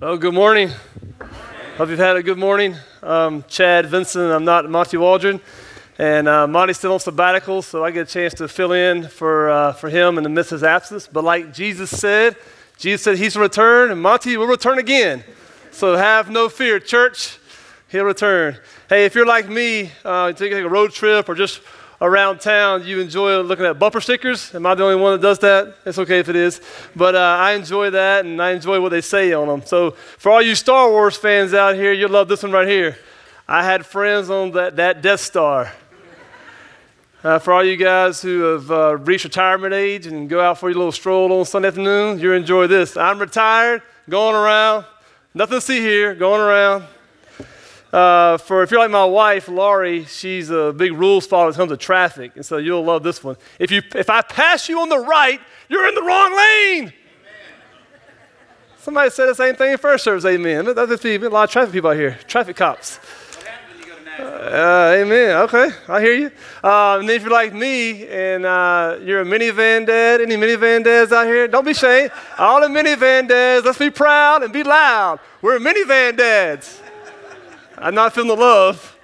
Good morning. Hope you've had a good morning. Chad Vincent, I'm not Monty Waldron, and Monty's still on sabbatical, so I get a chance to fill in for him in the midst of his absence. But like Jesus said he's returned, and Monty will return again. So have no fear, church. He'll return. Hey, if you're like me, taking a road trip or just around town, you enjoy looking at bumper stickers. Am I the only one that does that? It's okay if it is. But I enjoy that, and I enjoy what they say on them. So for all you Star Wars fans out here, you'll love this one right here. I had friends on that Death Star. For all you guys who have reached retirement age and go out for your little stroll on Sunday afternoon, you'll enjoy this. I'm retired, going around. Nothing to see here, going around. For if you're like my wife, Laurie, she's a big rules follower when it comes to traffic, and so you'll love this one. If I pass you on the right, you're in the wrong lane. Amen. Somebody said the same thing in first service. Amen. That's a lot of traffic people out here. Traffic cops. What happens when you go to Nashville? Amen. Okay, I hear you. And if you're like me and you're a minivan dad, any minivan dads out here? Don't be ashamed. All the minivan dads, let's be proud and be loud. We're minivan dads. I'm not feeling the love.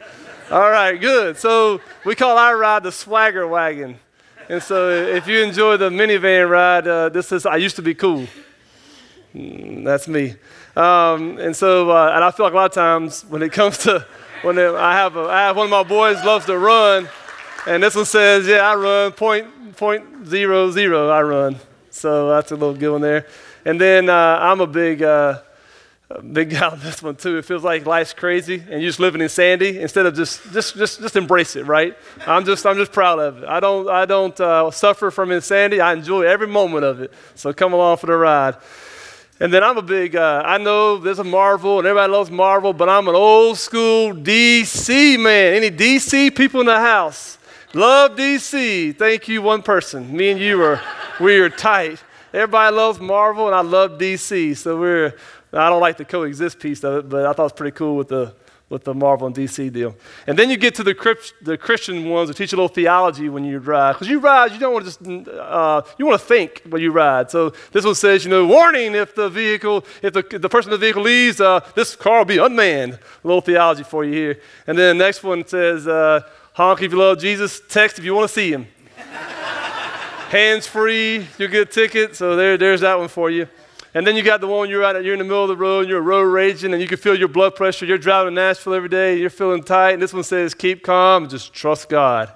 All right, good. So we call our ride the swagger wagon. And so if you enjoy the minivan ride, this is I used to be cool. That's me. And I feel like a lot of times when it comes to, I have one of my boys loves to run, and this one says, yeah, I run, .00, I run. So that's a little good one there. And then I'm a big guy on this one too. It feels like life's crazy and you're just living in Sandy instead of just embrace it, right? I'm just proud of it. I don't suffer from insanity. I enjoy every moment of it. So come along for the ride. And then I'm a big. I know there's a Marvel and everybody loves Marvel, but I'm an old school D.C. man. Any D.C. people in the house love D.C.? Thank you, one person. Me and you we are tight. Everybody loves Marvel and I love D.C. So we're. I don't like the coexist piece of it, but I thought it was pretty cool with the Marvel and DC deal. And then you get to the Christian ones that teach a little theology when you ride. Because you ride, you don't want to just, you want to think when you ride. So this one says, warning, if the person in the vehicle leaves, this car will be unmanned. A little theology for you here. And then the next one says, honk if you love Jesus, text if you want to see him. Hands free, you'll get a ticket. So there's that one for you. And then you got the one you're in the middle of the road, and you're road raging, and you can feel your blood pressure. You're driving to Nashville every day, you're feeling tight, and this one says, keep calm, just trust God.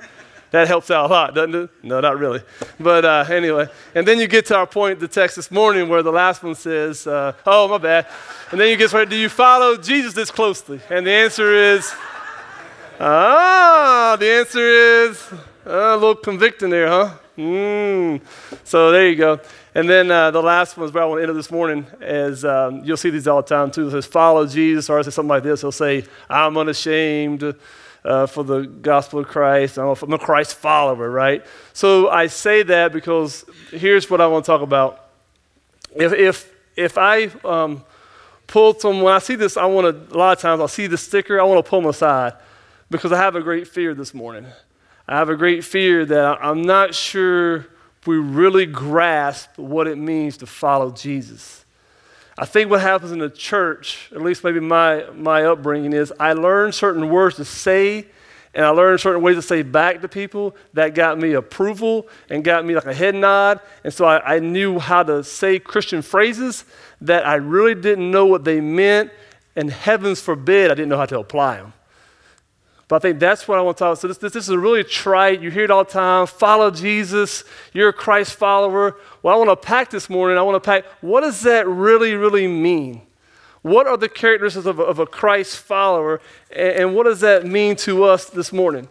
That helps out a lot, doesn't it? No, not really. But anyway, and then you get to our point, the text this morning, where the last one says, oh, my bad. And then you get started, do you follow Jesus this closely? And the answer is, a little convicting there, huh? So there you go. And then the last one is where I want to end up this morning is you'll see these all the time too. It says, follow Jesus, or it says something like this. He'll say, I'm unashamed for the gospel of Christ. I'm a Christ follower, right? So I say that because here's what I want to talk about. If I pull someone, when I see this, a lot of times I'll see the sticker, I want to pull them aside because I have a great fear this morning. I have a great fear that I'm not sure we really grasp what it means to follow Jesus. I think what happens in the church, at least maybe my upbringing, is I learned certain words to say, and I learned certain ways to say back to people that got me approval and got me like a head nod. And so I knew how to say Christian phrases that I really didn't know what they meant, and heavens forbid I didn't know how to apply them. But I think that's what I want to talk about. So this is a really trite, you hear it all the time, follow Jesus, you're a Christ follower. Well, I want to unpack this morning, what does that really, really mean? What are the characteristics of a Christ follower, and what does that mean to us this morning?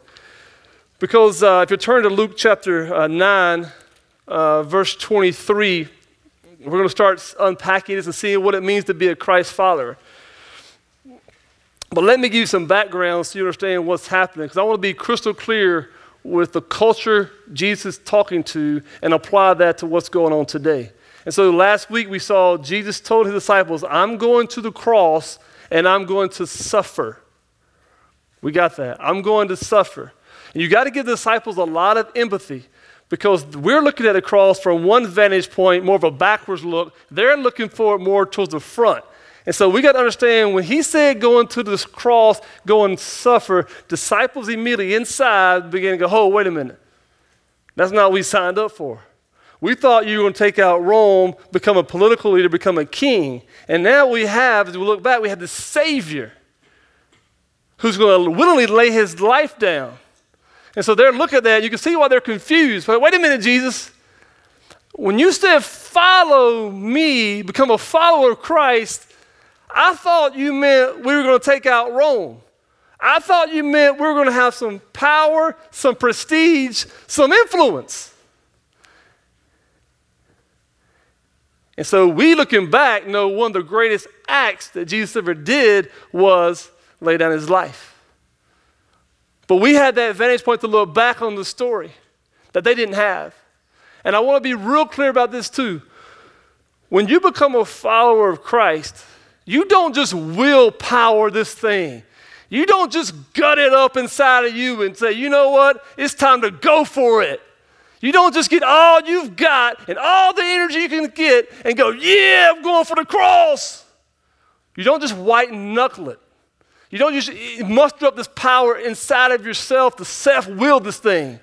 Because if you turn to Luke chapter 9, verse 23, we're going to start unpacking this and seeing what it means to be a Christ follower. But let me give you some background so you understand what's happening, because I want to be crystal clear with the culture Jesus is talking to and apply that to what's going on today. And so last week we saw Jesus told his disciples, I'm going to the cross and I'm going to suffer. We got that. I'm going to suffer. And you got to give the disciples a lot of empathy, because we're looking at the cross from one vantage point, more of a backwards look. They're looking for it more towards the front. And so we got to understand when he said go into this cross, go and suffer, disciples immediately inside began to go, oh, wait a minute. That's not what we signed up for. We thought you were going to take out Rome, become a political leader, become a king. And now we have, as we look back, we have the Savior who's going to willingly lay his life down. And so they're looking at that. You can see why they're confused. Wait a minute, Jesus. When you said follow me, become a follower of Christ, I thought you meant we were going to take out Rome. I thought you meant we were going to have some power, some prestige, some influence. And so we, looking back, know one of the greatest acts that Jesus ever did was lay down his life. But we had that vantage point to look back on the story that they didn't have. And I want to be real clear about this too. When you become a follower of Christ, you don't just willpower this thing. You don't just gut it up inside of you and say, you know what, it's time to go for it. You don't just get all you've got and all the energy you can get and go, yeah, I'm going for the cross. You don't just white knuckle it. You don't just muster up this power inside of yourself to self-will this thing.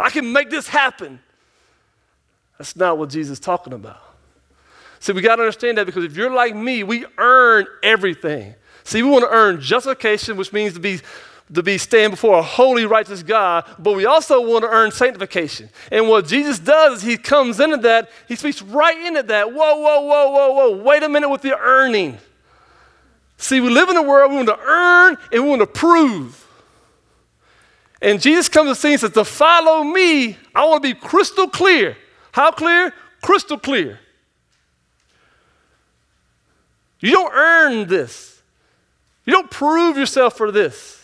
I can make this happen. That's not what Jesus is talking about. See, we got to understand that because if you're like me, we earn everything. See, we want to earn justification, which means to be stand before a holy, righteous God, but we also want to earn sanctification. And what Jesus does is he comes into that, he speaks right into that. Whoa, whoa, whoa, whoa, whoa. Wait a minute with the earning. See, we live in a world we want to earn and we want to prove. And Jesus comes to the scene and says, to follow me, I want to be crystal clear. How clear? Crystal clear. You don't earn this. You don't prove yourself for this.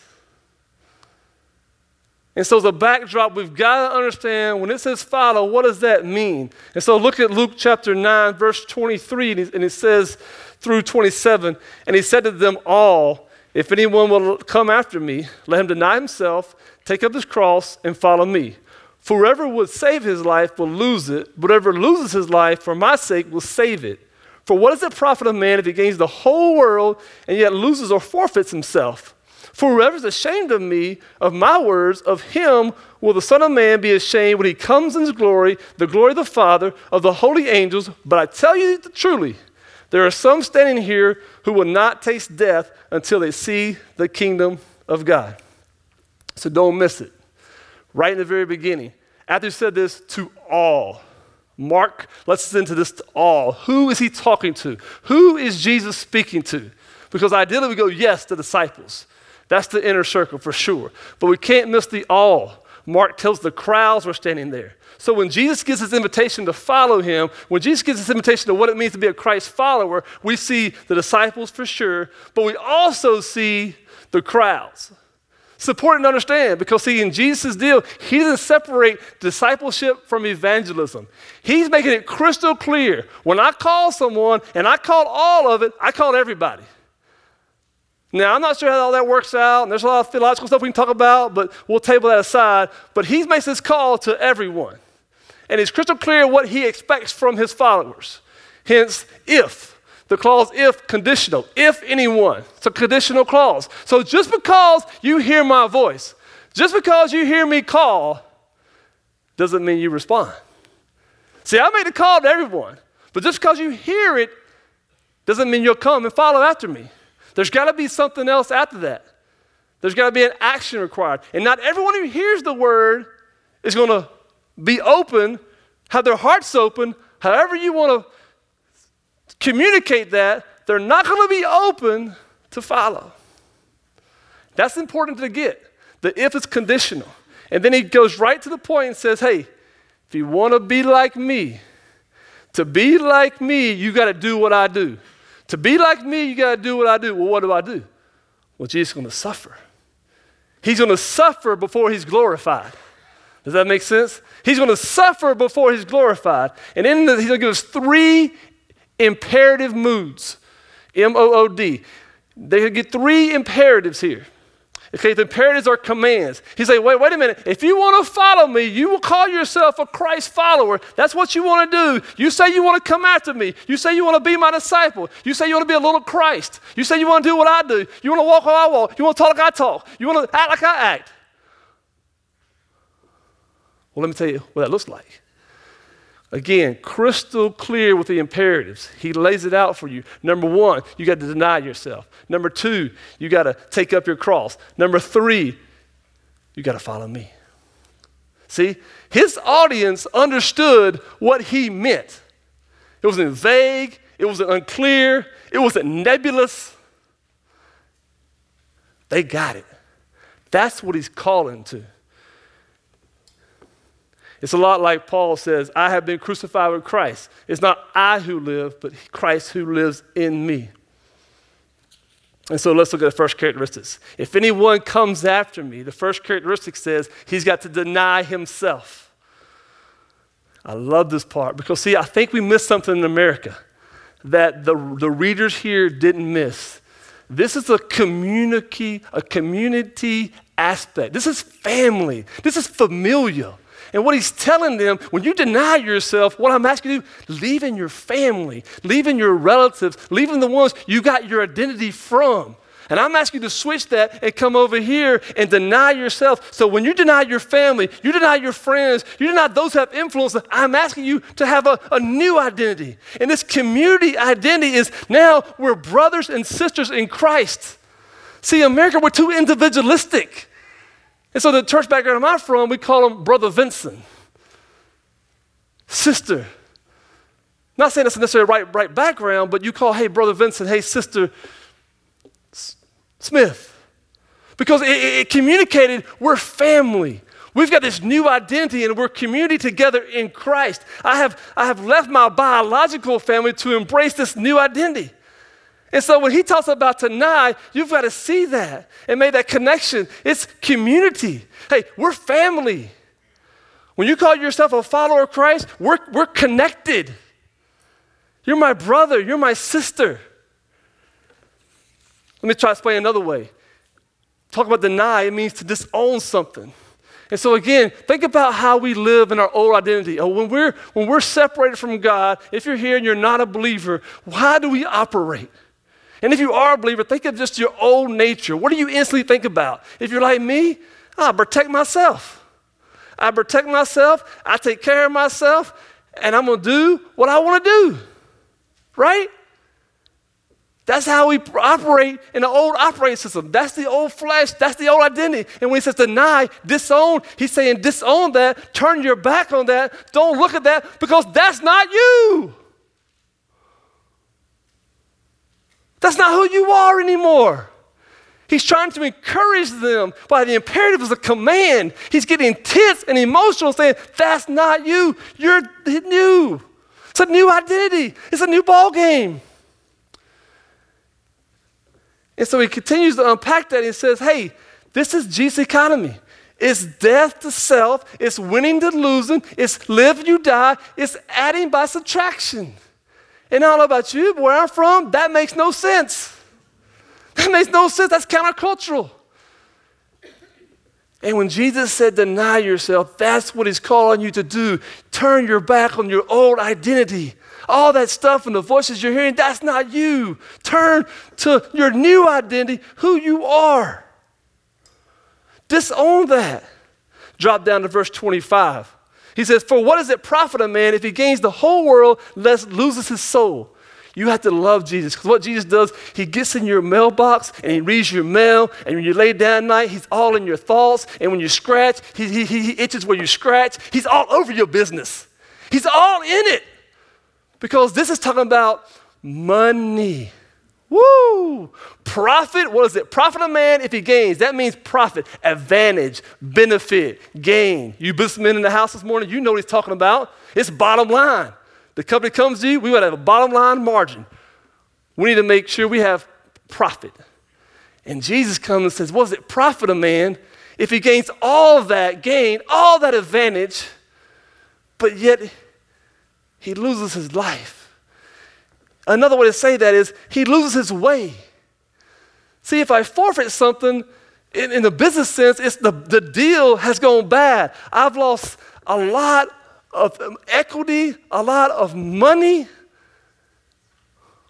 And so as a backdrop, we've got to understand when it says follow, what does that mean? And so look at Luke chapter 9, verse 23, and it says through 27, and he said to them all, if anyone will come after me, let him deny himself, take up his cross, and follow me. For whoever would save his life will lose it, but whoever loses his life for my sake will save it. For what does it profit a man if he gains the whole world and yet loses or forfeits himself? For whoever is ashamed of me, of my words, of him will the Son of Man be ashamed when he comes in his glory, the glory of the Father, of the holy angels. But I tell you truly, there are some standing here who will not taste death until they see the kingdom of God. So don't miss it. Right in the very beginning, after he said this to all, Mark lets us into this to all. Who is he talking to? Who is Jesus speaking to? Because ideally we go, yes, the disciples. That's the inner circle for sure. But we can't miss the all. Mark tells the crowds were standing there. So when Jesus gives his invitation to follow him, when Jesus gives his invitation to what it means to be a Christ follower, we see the disciples for sure, but we also see the crowds. It's important to understand because, see, in Jesus' deal, he doesn't separate discipleship from evangelism. He's making it crystal clear. When I call someone, and I call all of it, I call everybody. Now, I'm not sure how all that works out, and there's a lot of theological stuff we can talk about, but we'll table that aside. But he makes this call to everyone, and it's crystal clear what he expects from his followers. Hence, if. The clause if, conditional. If anyone. It's a conditional clause. So just because you hear my voice, just because you hear me call, doesn't mean you respond. See, I made a call to everyone, but just because you hear it doesn't mean you'll come and follow after me. There's got to be something else after that. There's got to be an action required. And not everyone who hears the word is going to be open, have their hearts open. However you want to communicate that, they're not going to be open to follow. That's important to get. The if is conditional. And then he goes right to the point and says, hey, if you want to be like me, you got to do what I do. To be like me, you got to do what I do. Well, what do I do? Well, Jesus is going to suffer. He's going to suffer before he's glorified. Does that make sense? He's going to suffer before he's glorified. And in this, he's going to give us three imperative moods, M-O-O-D. They're going to get three imperatives here. Okay, the imperatives are commands. He's like, wait a minute. If you want to follow me, you will call yourself a Christ follower. That's what you want to do. You say you want to come after me. You say you want to be my disciple. You say you want to be a little Christ. You say you want to do what I do. You want to walk how I walk. You want to talk like I talk. You want to act like I act. Well, let me tell you what that looks like. Again, crystal clear with the imperatives. He lays it out for you. Number one, you got to deny yourself. Number two, you got to take up your cross. Number three, you got to follow me. See, his audience understood what he meant. It wasn't vague. It wasn't unclear. It wasn't nebulous. They got it. That's what he's calling to. It's a lot like Paul says, I have been crucified with Christ. It's not I who live, but Christ who lives in me. And so let's look at the first characteristics. If anyone comes after me, the first characteristic says he's got to deny himself. I love this part because, see, I think we missed something in America that the readers here didn't miss. This is a community aspect. This is family. This is familial. And what he's telling them, when you deny yourself, what I'm asking you, leaving your family, leaving your relatives, leaving the ones you got your identity from. And I'm asking you to switch that and come over here and deny yourself. So when you deny your family, you deny your friends, you deny those who have influence, I'm asking you to have a new identity. And this community identity is now we're brothers and sisters in Christ. See, America, we're too individualistic. And so the church background I'm from, we call him Brother Vincent, sister. Not saying that's necessarily the right background, but you call, hey, Brother Vincent, hey, Sister Smith. Because it communicated, we're family. We've got this new identity and we're community together in Christ. I have left my biological family to embrace this new identity. And so when he talks about tonight, you've got to see that and make that connection. It's community. Hey, we're family. When you call yourself a follower of Christ, we're connected. You're my brother. You're my sister. Let me try to explain another way. Talk about deny, it means to disown something. And so again, think about how we live in our old identity. Oh, when we're separated from God, if you're here and you're not a believer, how do we operate? And if you are a believer, think of just your old nature. What do you instantly think about? If you're like me, I protect myself. I take care of myself, and I'm going to do what I want to do. Right? That's how we operate in the old operating system. That's the old flesh. That's the old identity. And when he says deny, disown, he's saying disown that. Turn your back on that. Don't look at that because that's not you. That's not who you are anymore. He's trying to encourage them by the imperative is a command. He's getting tense and emotional saying, that's not you. You're new. It's a new identity. It's a new ball game. And so he continues to unpack that. He says, hey, this is Jesus' economy. It's death to self. It's winning to losing. It's live, you die. It's adding by subtraction. And I don't know about you, but where I'm from, that makes no sense. That makes no sense. That's countercultural. And when Jesus said, deny yourself, that's what he's calling you to do. Turn your back on your old identity. All that stuff and the voices you're hearing, that's not you. Turn to your new identity, who you are. Disown that. Drop down to verse 25. He says, for what does it profit a man if he gains the whole world, loses his soul? You have to love Jesus. Because what Jesus does, he gets in your mailbox and he reads your mail. And when you lay down at night, he's all in your thoughts. And when you scratch, he itches where you scratch. He's all over your business. He's all in it. Because this is talking about money. Woo! Profit, what is it? Profit a man if he gains. That means profit, advantage, benefit, gain. You businessmen in the house this morning, you know what he's talking about. It's bottom line. The company comes to you, we got to have a bottom line margin. We need to make sure we have profit. And Jesus comes and says, what does it profit a man if he gains all that gain, all that advantage, but yet he loses his life? Another way to say that is he loses his way. See, if I forfeit something, In the business sense, it's the deal has gone bad. I've lost a lot of equity, a lot of money.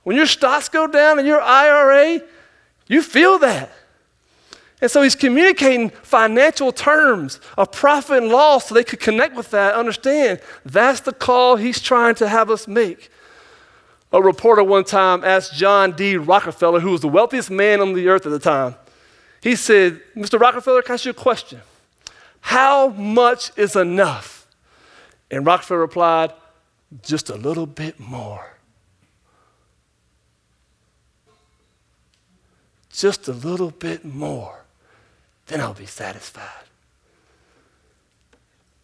When your stocks go down in your IRA, you feel that. And so he's communicating financial terms of profit and loss so they could connect with that, understand. That's the call he's trying to have us make. A reporter one time asked John D. Rockefeller, who was the wealthiest man on the earth at the time, he said, "Mr. Rockefeller, can I ask you a question? How much is enough?" And Rockefeller replied, "Just a little bit more. Just a little bit more. Then I'll be satisfied."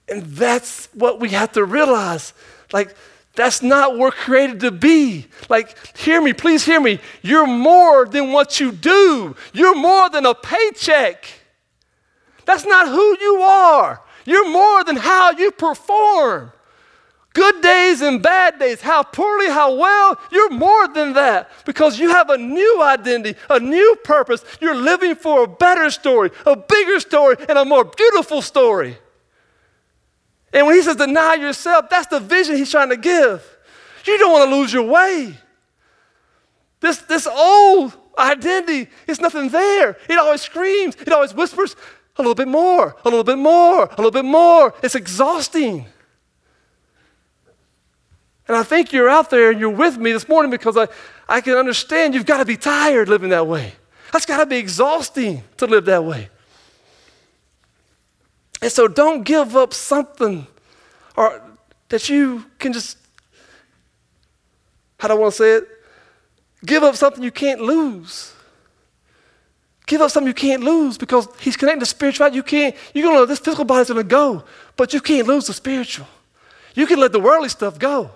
And that's what we have to realize. Like, that's not what we're created to be. Like, hear me, please hear me. You're more than what you do. You're more than a paycheck. That's not who you are. You're more than how you perform. Good days and bad days, how poorly, how well, you're more than that because you have a new identity, a new purpose. You're living for a better story, a bigger story, and a more beautiful story. And when he says deny yourself, that's the vision he's trying to give. You don't want to lose your way. This old identity is nothing there. It always screams. It always whispers, a little bit more, a little bit more, a little bit more. It's exhausting. And I think you're out there and you're with me this morning because I can understand you've got to be tired living that way. That's got to be exhausting to live that way. And so don't give up something or that you can just, how do I want to say it? Give up something you can't lose. Give up something you can't lose because he's connecting to spirituality. You're going to know this physical body's going to go, but you can't lose the spiritual. You can let the worldly stuff go.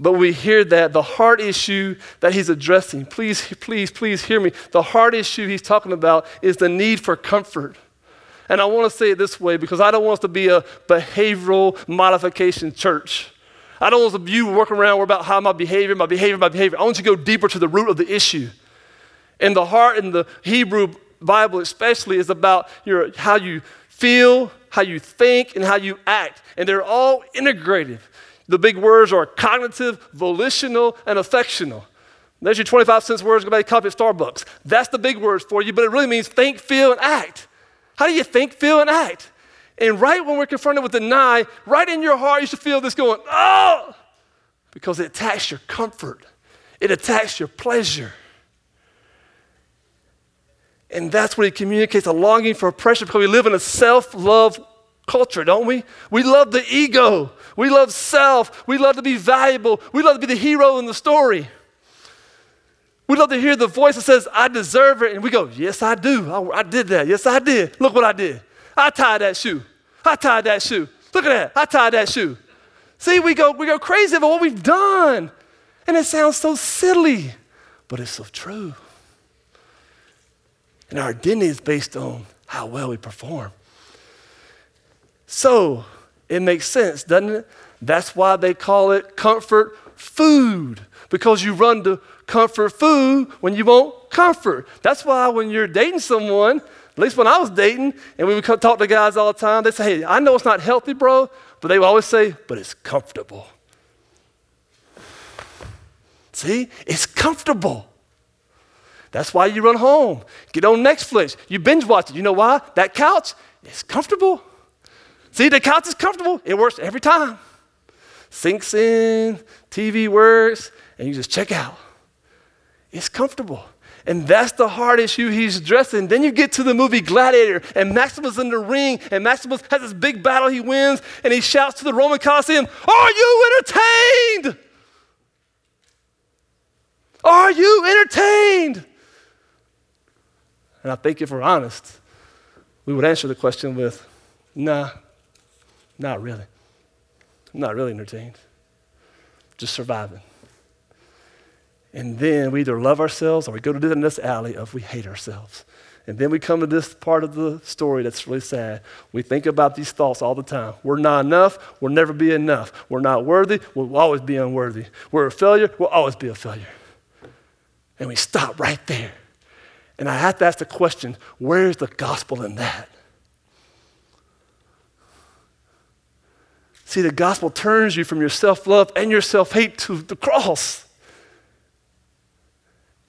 But we hear that the heart issue that he's addressing, please hear me. The heart issue he's talking about is the need for comfort. And I want to say it this way because I don't want us to be a behavioral modification church. I don't want you working around worry about how my behavior. I want you to go deeper to the root of the issue. And the heart in the Hebrew Bible especially is about how you feel, how you think, and how you act. And they're all integrated. The big words are cognitive, volitional, and affectional. There's your 25-cent words, go buy a coffee at Starbucks. That's the big words for you, but it really means think, feel, and act. How do you think, feel, and act? And right when we're confronted with deny, right in your heart, you should feel this going, oh, because it attacks your comfort. It attacks your pleasure. And that's what he communicates, a longing for oppression, because we live in a self-love culture, don't we? We love the ego. We love self. We love to be valuable. We love to be the hero in the story. We love to hear the voice that says, I deserve it. And we go, yes, I do. I did that. Yes, I did. Look what I did. I tied that shoe. I tied that shoe. Look at that. I tied that shoe. See, we go crazy about what we've done. And it sounds so silly, but it's so true. And our identity is based on how well we perform. So it makes sense, doesn't it? That's why they call it comfort food, because you run to comfort food when you want comfort. That's why when you're dating someone, at least when I was dating, and we would talk to guys all the time, they say, hey, I know it's not healthy, bro, but they would always say, but it's comfortable. See, it's comfortable. That's why you run home, get on Netflix, you binge watch it. You know why? That couch is comfortable. See, the couch is comfortable. It works every time. Sinks in, TV works, and you just check out. It's comfortable. And that's the hard issue he's addressing. Then you get to the movie Gladiator, and Maximus in the ring, and Maximus has this big battle he wins, and he shouts to the Roman Colosseum, are you entertained? Are you entertained? And I think if we're honest, we would answer the question with, nah, not really. I'm not really entertained. Just surviving. And then we either love ourselves or we go to this alley of we hate ourselves. And then we come to this part of the story that's really sad. We think about these thoughts all the time. We're not enough. We'll never be enough. We're not worthy. We'll always be unworthy. We're a failure. We'll always be a failure. And we stop right there. And I have to ask the question, where's the gospel in that? See, the gospel turns you from your self-love and your self-hate to the cross.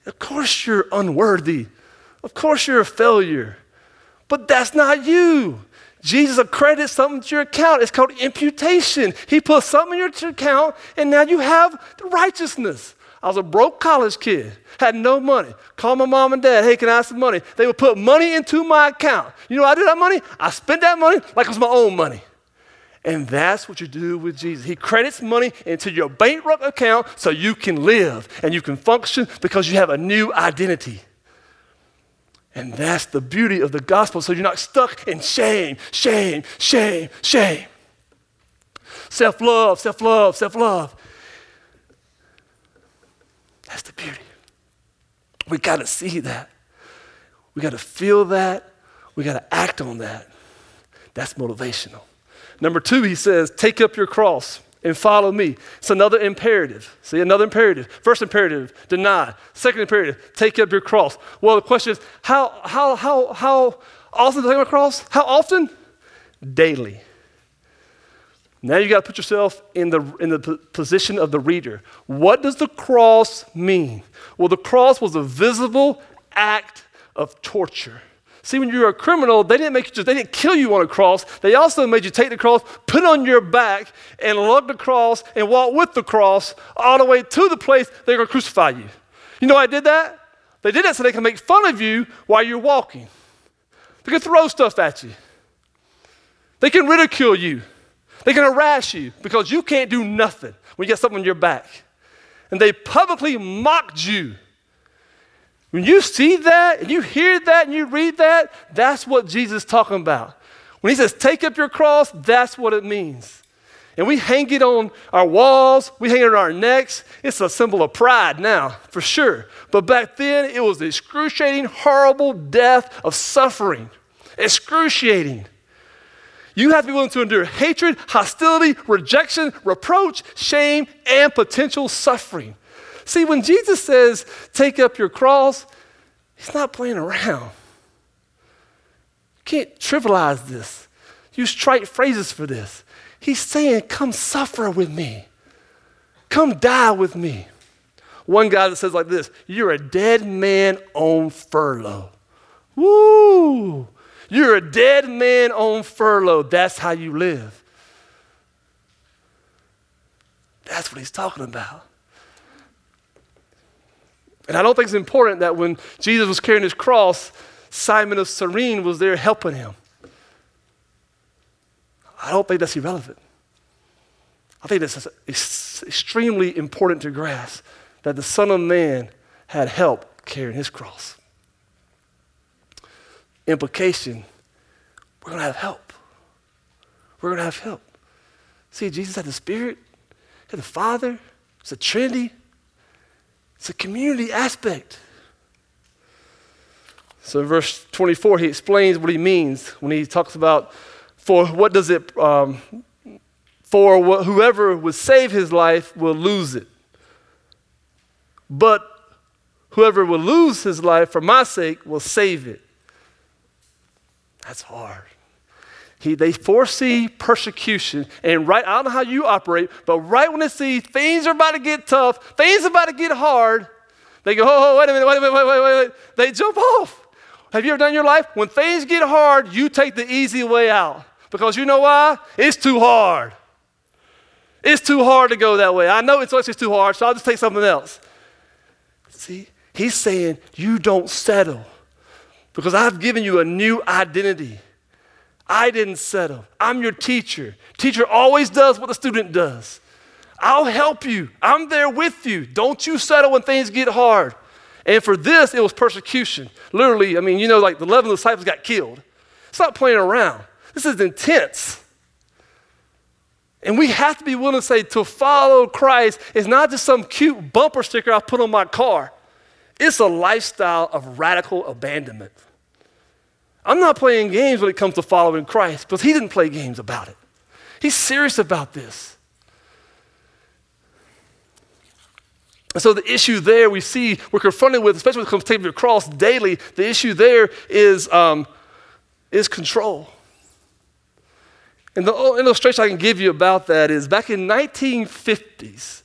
Of course you're unworthy. Of course you're a failure. But that's not you. Jesus accredits something to your account. It's called imputation. He puts something in your account, and now you have the righteousness. I was a broke college kid, had no money. Called my mom and dad, hey, can I have some money? They would put money into my account. You know what I did with that money? I spent that money like it was my own money. And that's what you do with Jesus. He credits money into your bankrupt account so you can live and you can function because you have a new identity. And that's the beauty of the gospel, so you're not stuck in shame, shame, shame, shame. Self-love, self-love, self-love. That's the beauty. We got to see that. We got to feel that. We got to act on that. That's motivational. Number two, he says, take up your cross and follow me. It's another imperative. See, another imperative. First imperative, deny. Second imperative, take up your cross. Well, the question is, how often do I take my cross? How often? Daily. Now you got to put yourself in the position of the reader. What does the cross mean? Well, the cross was a visible act of torture. See, when you were a criminal, they didn't kill you on a cross. They also made you take the cross, put it on your back, and lug the cross and walk with the cross all the way to the place they're going to crucify you. You know why I did that? They did that so they can make fun of you while you're walking. They can throw stuff at you. They can ridicule you. They can harass you because you can't do nothing when you got something on your back. And they publicly mocked you. When you see that, and you hear that, and you read that, that's what Jesus is talking about. When he says, take up your cross, that's what it means. And we hang it on our walls, we hang it on our necks. It's a symbol of pride now, for sure. But back then, it was the excruciating, horrible death of suffering. Excruciating. You have to be willing to endure hatred, hostility, rejection, reproach, shame, and potential suffering. See, when Jesus says, take up your cross, he's not playing around. You can't trivialize this. Use trite phrases for this. He's saying, come suffer with me. Come die with me. One guy that says like this, you're a dead man on furlough. Woo! You're a dead man on furlough. That's how you live. That's what he's talking about. And I don't think it's important that when Jesus was carrying his cross, Simon of Cyrene was there helping him. I don't think that's irrelevant. I think that's extremely important to grasp, that the Son of Man had help carrying his cross. Implication, we're going to have help. We're going to have help. See, Jesus had the Spirit, he had the Father, it's the Trinity. It's a community aspect. So in verse 24, he explains what he means when he talks about whoever would save his life will lose it. But whoever will lose his life for my sake will save it. That's hard. They foresee persecution, and I don't know how you operate, but right when they see things are about to get tough, things are about to get hard, they go, oh, wait a minute. They jump off. Have you ever done your life? When things get hard, you take the easy way out because you know why? It's too hard. It's too hard to go that way. I know it's actually too hard, so I'll just take something else. See, he's saying you don't settle because I've given you a new identity. I didn't settle. I'm your teacher. Teacher always does what the student does. I'll help you. I'm there with you. Don't you settle when things get hard. And for this, it was persecution. Literally, the 11 disciples got killed. It's not playing around. This is intense. And we have to be willing to say to follow Christ is not just some cute bumper sticker I put on my car. It's a lifestyle of radical abandonment. I'm not playing games when it comes to following Christ, because he didn't play games about it. He's serious about this. And so the issue there we see, we're confronted with, especially when it comes to taking your cross daily, the issue there is control. And the illustration I can give you about that is back in 1950s,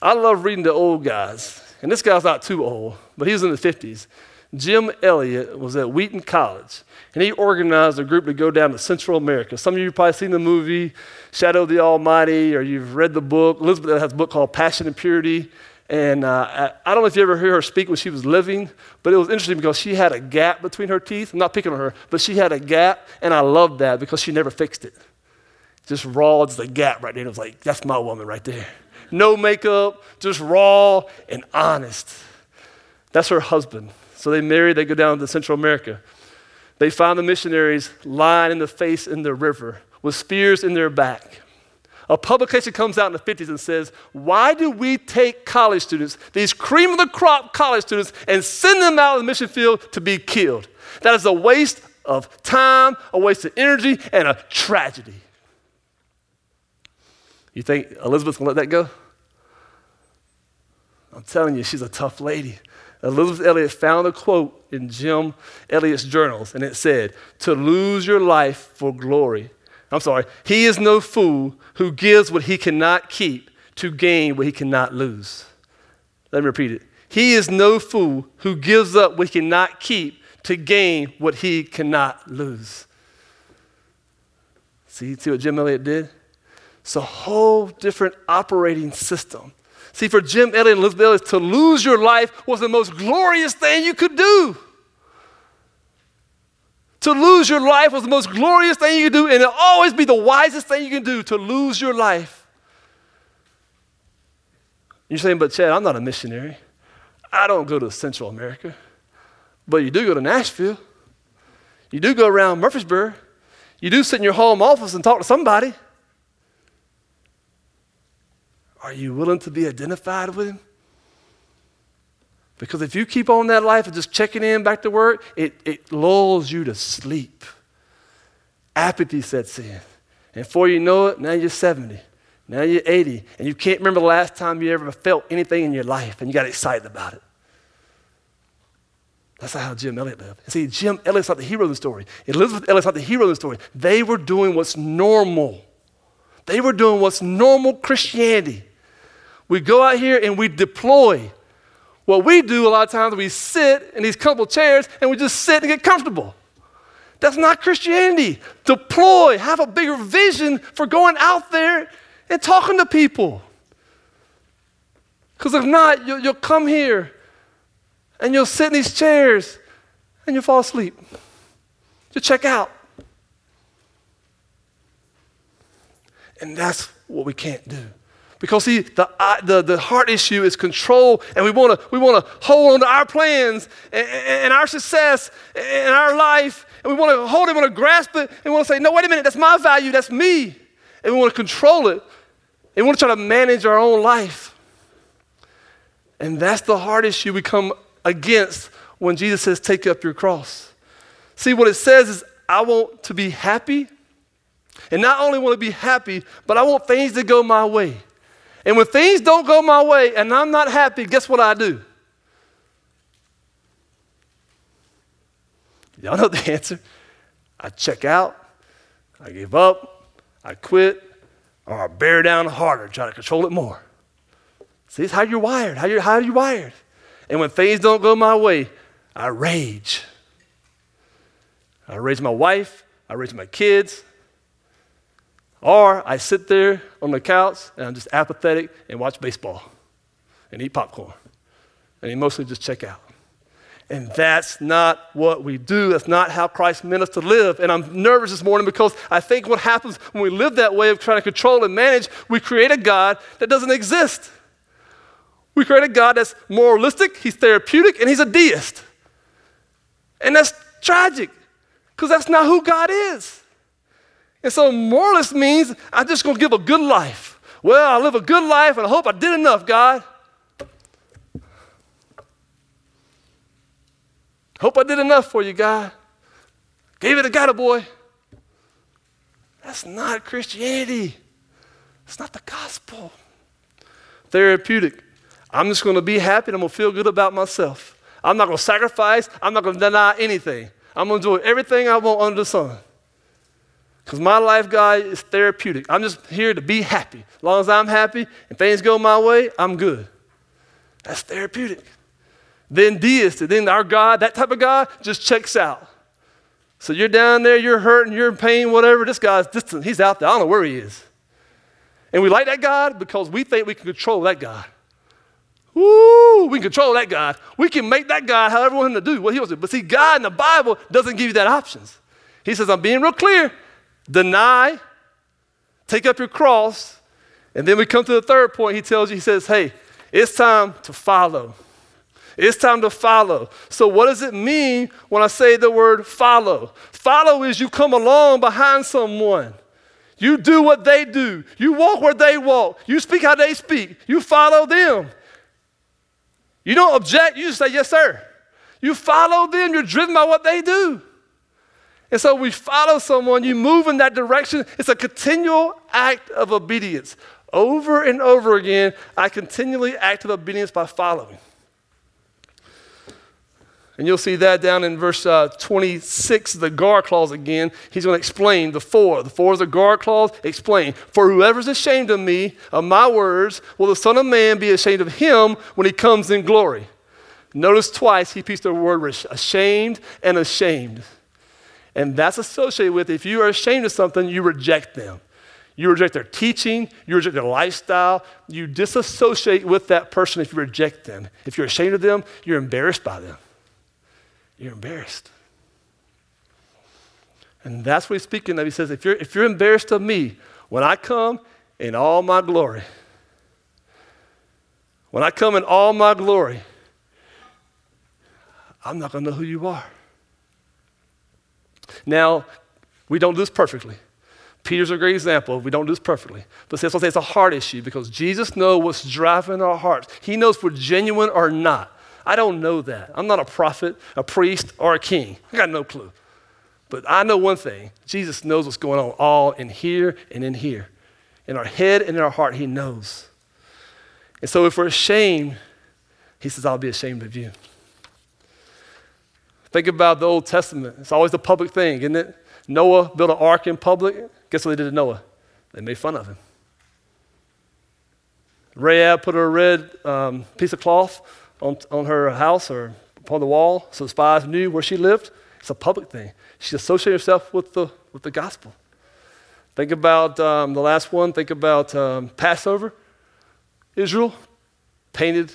I love reading the old guys. And this guy's not too old, but he was in the 50s. Jim Elliot was at Wheaton College, and he organized a group to go down to Central America. Some of you have probably seen the movie Shadow of the Almighty, or you've read the book. Elisabeth has a book called Passion and Purity. And I don't know if you ever heard her speak when she was living, but it was interesting because she had a gap between her teeth. I'm not picking on her, but she had a gap, and I loved that because she never fixed it. Just raw, just a gap right there. And it was like, that's my woman right there. No makeup, just raw and honest. That's her husband. So they marry, they go down to Central America. They find the missionaries lying in the face in the river with spears in their back. A publication comes out in the 50s and says, why do we take college students, these cream of the crop college students, and send them out in the mission field to be killed? That is a waste of time, a waste of energy, and a tragedy. You think Elizabeth's gonna let that go? I'm telling you, she's a tough lady. Elizabeth Elliot found a quote in Jim Elliot's journals, and it said, to lose your life for glory. I'm sorry, he is no fool who gives what he cannot keep to gain what he cannot lose. Let me repeat it. He is no fool who gives up what he cannot keep to gain what he cannot lose. See what Jim Elliot did? It's a whole different operating system. See, for Jim Elliot and Elizabeth Elliot, to lose your life was the most glorious thing you could do. To lose your life was the most glorious thing you could do, and it'll always be the wisest thing you can do, to lose your life. You're saying, but Chad, I'm not a missionary. I don't go to Central America. But you do go to Nashville. You do go around Murfreesboro. You do sit in your home office and talk to somebody. Are you willing to be identified with him? Because if you keep on that life of just checking in back to work, it lulls you to sleep. Apathy sets in. And before you know it, now you're 70. Now you're 80. And you can't remember the last time you ever felt anything in your life, and you got excited about it. That's not how Jim Elliot lived. And see, Jim Elliot's not the hero of the story. Elizabeth Elliot's not the hero of the story. They were doing what's normal. They were doing what's normal Christianity. We go out here and we deploy. What we do a lot of times, we sit in these comfortable chairs and we just sit and get comfortable. That's not Christianity. Deploy, have a bigger vision for going out there and talking to people. Because if not, you'll come here and you'll sit in these chairs and you'll fall asleep. You'll check out. And that's what we can't do. Because see, the heart issue is control, and we want to hold on to our plans and our success and our life, and we want to hold it, we want to grasp it, and we want to say, no, wait a minute, that's my value, that's me. And we want to control it, and we want to try to manage our own life. And that's the heart issue we come against when Jesus says, take up your cross. See, what it says is, I want to be happy, and not only want to be happy, but I want things to go my way. And when things don't go my way and I'm not happy, guess what I do? Y'all know the answer. I check out, I give up, I quit, or I bear down harder, try to control it more. See, it's how you're wired, how you're wired. And when things don't go my way, I rage. I rage my wife, I rage my kids. Or I sit there on the couch and I'm just apathetic and watch baseball and eat popcorn and emotionally just check out. And that's not what we do. That's not how Christ meant us to live. And I'm nervous this morning because I think what happens when we live that way of trying to control and manage, we create a God that doesn't exist. We create a God that's moralistic, he's therapeutic, and he's a deist. And that's tragic because that's not who God is. And so moralist means I'm just going to give a good life. Well, I live a good life, and I hope I did enough, God. Hope I did enough for you, God. Gave it a gotta boy. That's not Christianity. It's not the gospel. Therapeutic. I'm just going to be happy and I'm going to feel good about myself. I'm not going to sacrifice. I'm not going to deny anything. I'm going to do everything I want under the sun. Because my life, God, is therapeutic. I'm just here to be happy. As long as I'm happy and things go my way, I'm good. That's therapeutic. Then deistic, then our God, that type of God just checks out. So you're down there, you're hurting, you're in pain, whatever. This guy's distant. He's out there. I don't know where he is. And we like that God because we think we can control that God. Woo, we can control that God. We can make that God however we want him to do what he wants to do. But see, God in the Bible doesn't give you that options. He says, I'm being real clear. Deny, take up your cross, and then we come to the third point. He tells you, he says, hey, it's time to follow. It's time to follow. So what does it mean when I say the word follow? Follow is you come along behind someone. You do what they do. You walk where they walk. You speak how they speak. You follow them. You don't object. You just say, yes, sir. You follow them. You're driven by what they do. And so we follow someone. You move in that direction. It's a continual act of obedience. Over and over again, I continually act of obedience by following. And you'll see that down in verse 26, the guard clause again. He's going to explain the four. The four is the guard clause. Explain. For whoever's ashamed of me, of my words, will the Son of Man be ashamed of him when he comes in glory. Notice twice he pieced the word ashamed and ashamed. And that's associated with if you are ashamed of something, you reject them. You reject their teaching. You reject their lifestyle. You disassociate with that person if you reject them. If you're ashamed of them, you're embarrassed by them. You're embarrassed. And that's what he's speaking of. He says, if you're embarrassed of me, when I come in all my glory, when I come in all my glory, I'm not going to know who you are. Now, we don't do this perfectly. Peter's a great example. We don't do this perfectly. But that's why I say it's a heart issue because Jesus knows what's driving our hearts. He knows if we're genuine or not. I don't know that. I'm not a prophet, a priest, or a king. I got no clue. But I know one thing. Jesus knows what's going on all in here and in here. In our head and in our heart, he knows. And so if we're ashamed, he says, I'll be ashamed of you. Think about the Old Testament. It's always a public thing, isn't it? Noah built an ark in public. Guess what they did to Noah? They made fun of him. Rahab put a red piece of cloth on her house or upon the wall, so the spies knew where she lived. It's a public thing. She associated herself with the gospel. Think about the last one. Think about Passover. Israel painted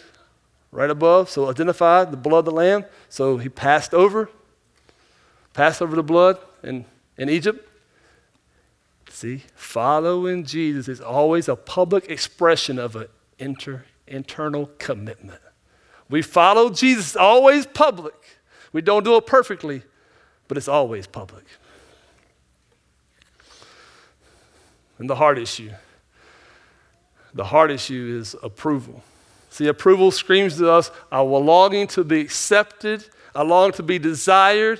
right above, so identified the blood of the lamb. So he passed over the blood in Egypt. See, following Jesus is always a public expression of an internal commitment. We follow Jesus, always public. We don't do it perfectly, but it's always public. And the heart issue. The heart issue is approval. See, approval screams to us, I was longing to be accepted. I long to be desired.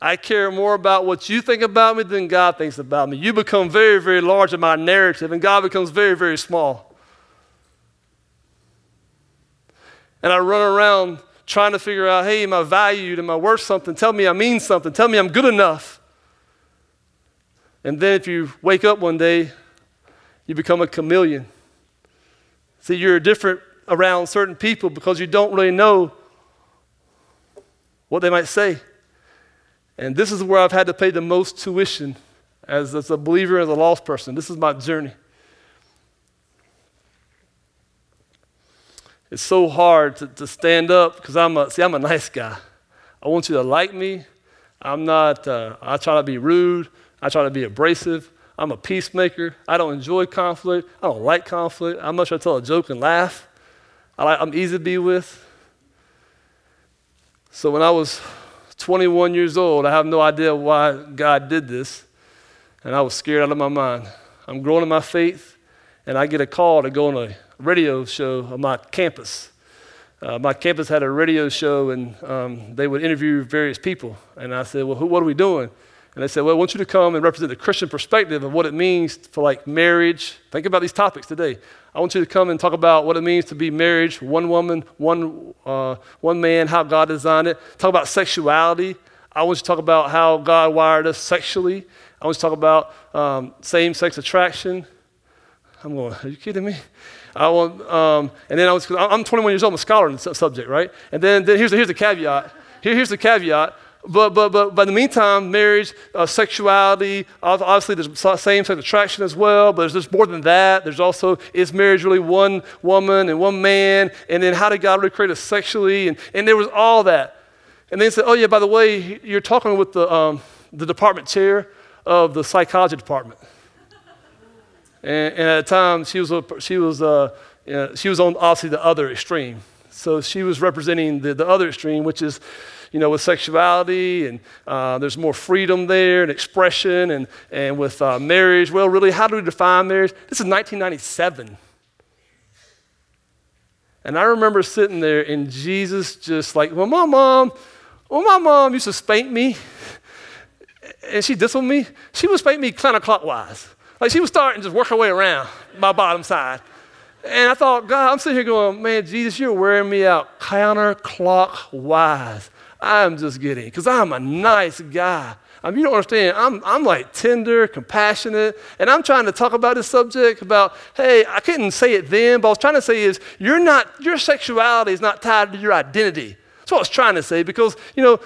I care more about what you think about me than God thinks about me. You become very, very large in my narrative, and God becomes very, very small. And I run around trying to figure out, hey, am I valued? Am I worth something? Tell me I mean something. Tell me I'm good enough. And then if you wake up one day, you become a chameleon. See, you're different around certain people because you don't really know what they might say. And this is where I've had to pay the most tuition as a believer, as a lost person. This is my journey. It's so hard to stand up because I'm a nice guy. I want you to like me. I'm not, I try to be rude. I try to be abrasive. I'm a peacemaker. I don't enjoy conflict. I don't like conflict. I'm not sure to tell a joke and laugh. I'm easy to be with. So when I was 21 years old, I have no idea why God did this. And I was scared out of my mind. I'm growing in my faith and I get a call to go on a radio show on my campus. My campus had a radio show and they would interview various people. And I said, well, what are we doing? And they said, well, I want you to come and represent the Christian perspective of what it means for like marriage. Think about these topics today. I want you to come and talk about what it means to be marriage, one woman, one man, how God designed it. Talk about sexuality. I want you to talk about how God wired us sexually. I want you to talk about same-sex attraction. I'm going, are you kidding me? I want, and then I'm 21 years old, I'm a scholar in the subject, right? And then here's the caveat. Here's the caveat. But in the meantime, marriage, sexuality, obviously there's same-sex attraction as well, but there's more than that. There's also, is marriage really one woman and one man? And then how did God really create us sexually? And there was all that. And then he said, oh yeah, by the way, you're talking with the department chair of the psychology department. And at the time, she was on obviously the other extreme. So she was representing the other extreme, which is, you know, with sexuality and there's more freedom there and expression and with marriage. Well, really, how do we define marriage? This is 1997. And I remember sitting there and Jesus just like, well, my mom used to spank me and she disciplined me. She would spank me counterclockwise. Like she would start and just work her way around my bottom side. And I thought, God, I'm sitting here going, man, Jesus, you're wearing me out counterclockwise. I'm just getting, because I'm a nice guy. I mean, you don't understand. I'm like tender, compassionate, and I'm trying to talk about this subject about, hey, I couldn't say it then, but I was trying to say is your sexuality is not tied to your identity. That's what I was trying to say because, you know,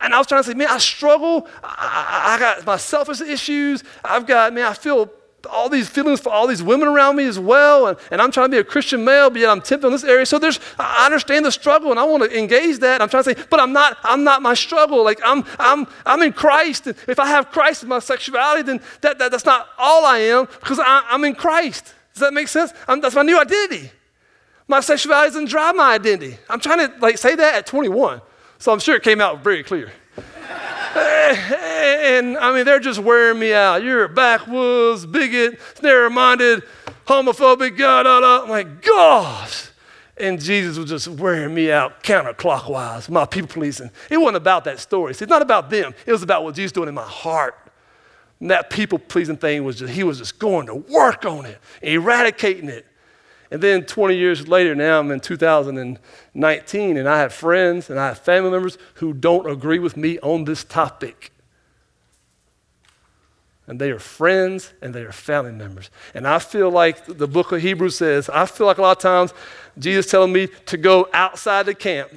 and I was trying to say, man, I struggle. I got my selfish issues. I've got, man, I feel all these feelings for all these women around me as well, and I'm trying to be a Christian male, but yet I'm tempted in this area. So I understand the struggle, and I want to engage that. I'm trying to say, but I'm not my struggle. Like I'm in Christ. And if I have Christ in my sexuality, then that's not all I am because I'm in Christ. Does that make sense? That's my new identity. My sexuality doesn't drive my identity. I'm trying to like say that at 21, so I'm sure it came out very clear. And I mean, they're just wearing me out. You're a backwoods, bigot, narrow-minded, homophobic, I'm like, gosh. And Jesus was just wearing me out counterclockwise, my people pleasing. It wasn't about that story. See, it's not about them. It was about what Jesus was doing in my heart. And that people pleasing thing was just, he was just going to work on it, eradicating it. And then 20 years later, now I'm in 2019, and I have friends and I have family members who don't agree with me on this topic. And they are friends and they are family members. And I feel like the book of Hebrews says, I feel like a lot of times Jesus telling me to go outside the camp,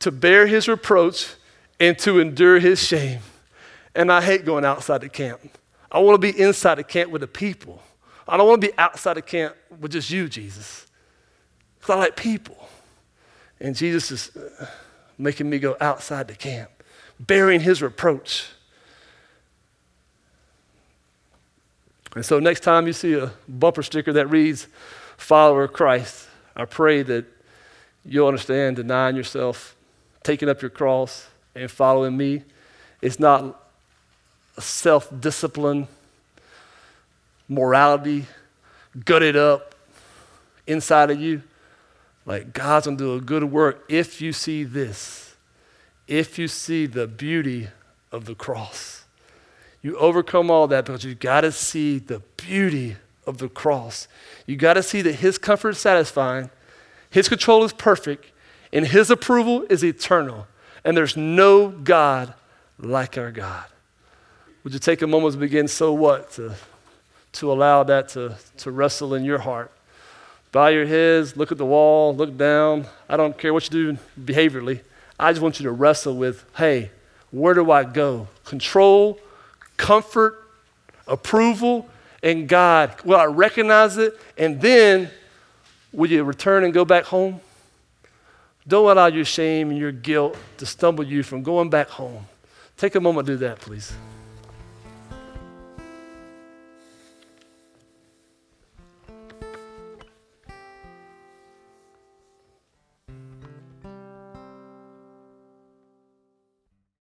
to bear his reproach and to endure his shame. And I hate going outside the camp. I want to be inside the camp with the people. I don't want to be outside the camp with just you, Jesus, because I like people. And Jesus is making me go outside the camp, bearing his reproach. And so next time you see a bumper sticker that reads, follower of Christ, I pray that you'll understand denying yourself, taking up your cross, and following me. It's not a self-discipline, morality, gutted up inside of you. Like God's gonna do a good work if you see this, if you see the beauty of the cross. You overcome all that because you gotta see the beauty of the cross. You gotta see that his comfort is satisfying, his control is perfect, and his approval is eternal. And there's no God like our God. Would you take a moment to begin, so what? To allow that to wrestle in your heart. Bow your heads, look at the wall, look down. I don't care what you do behaviorally. I just want you to wrestle with, hey, where do I go? Control, comfort, approval, and God. Will I recognize it? And then will you return and go back home? Don't allow your shame and your guilt to stumble you from going back home. Take a moment to do that, please.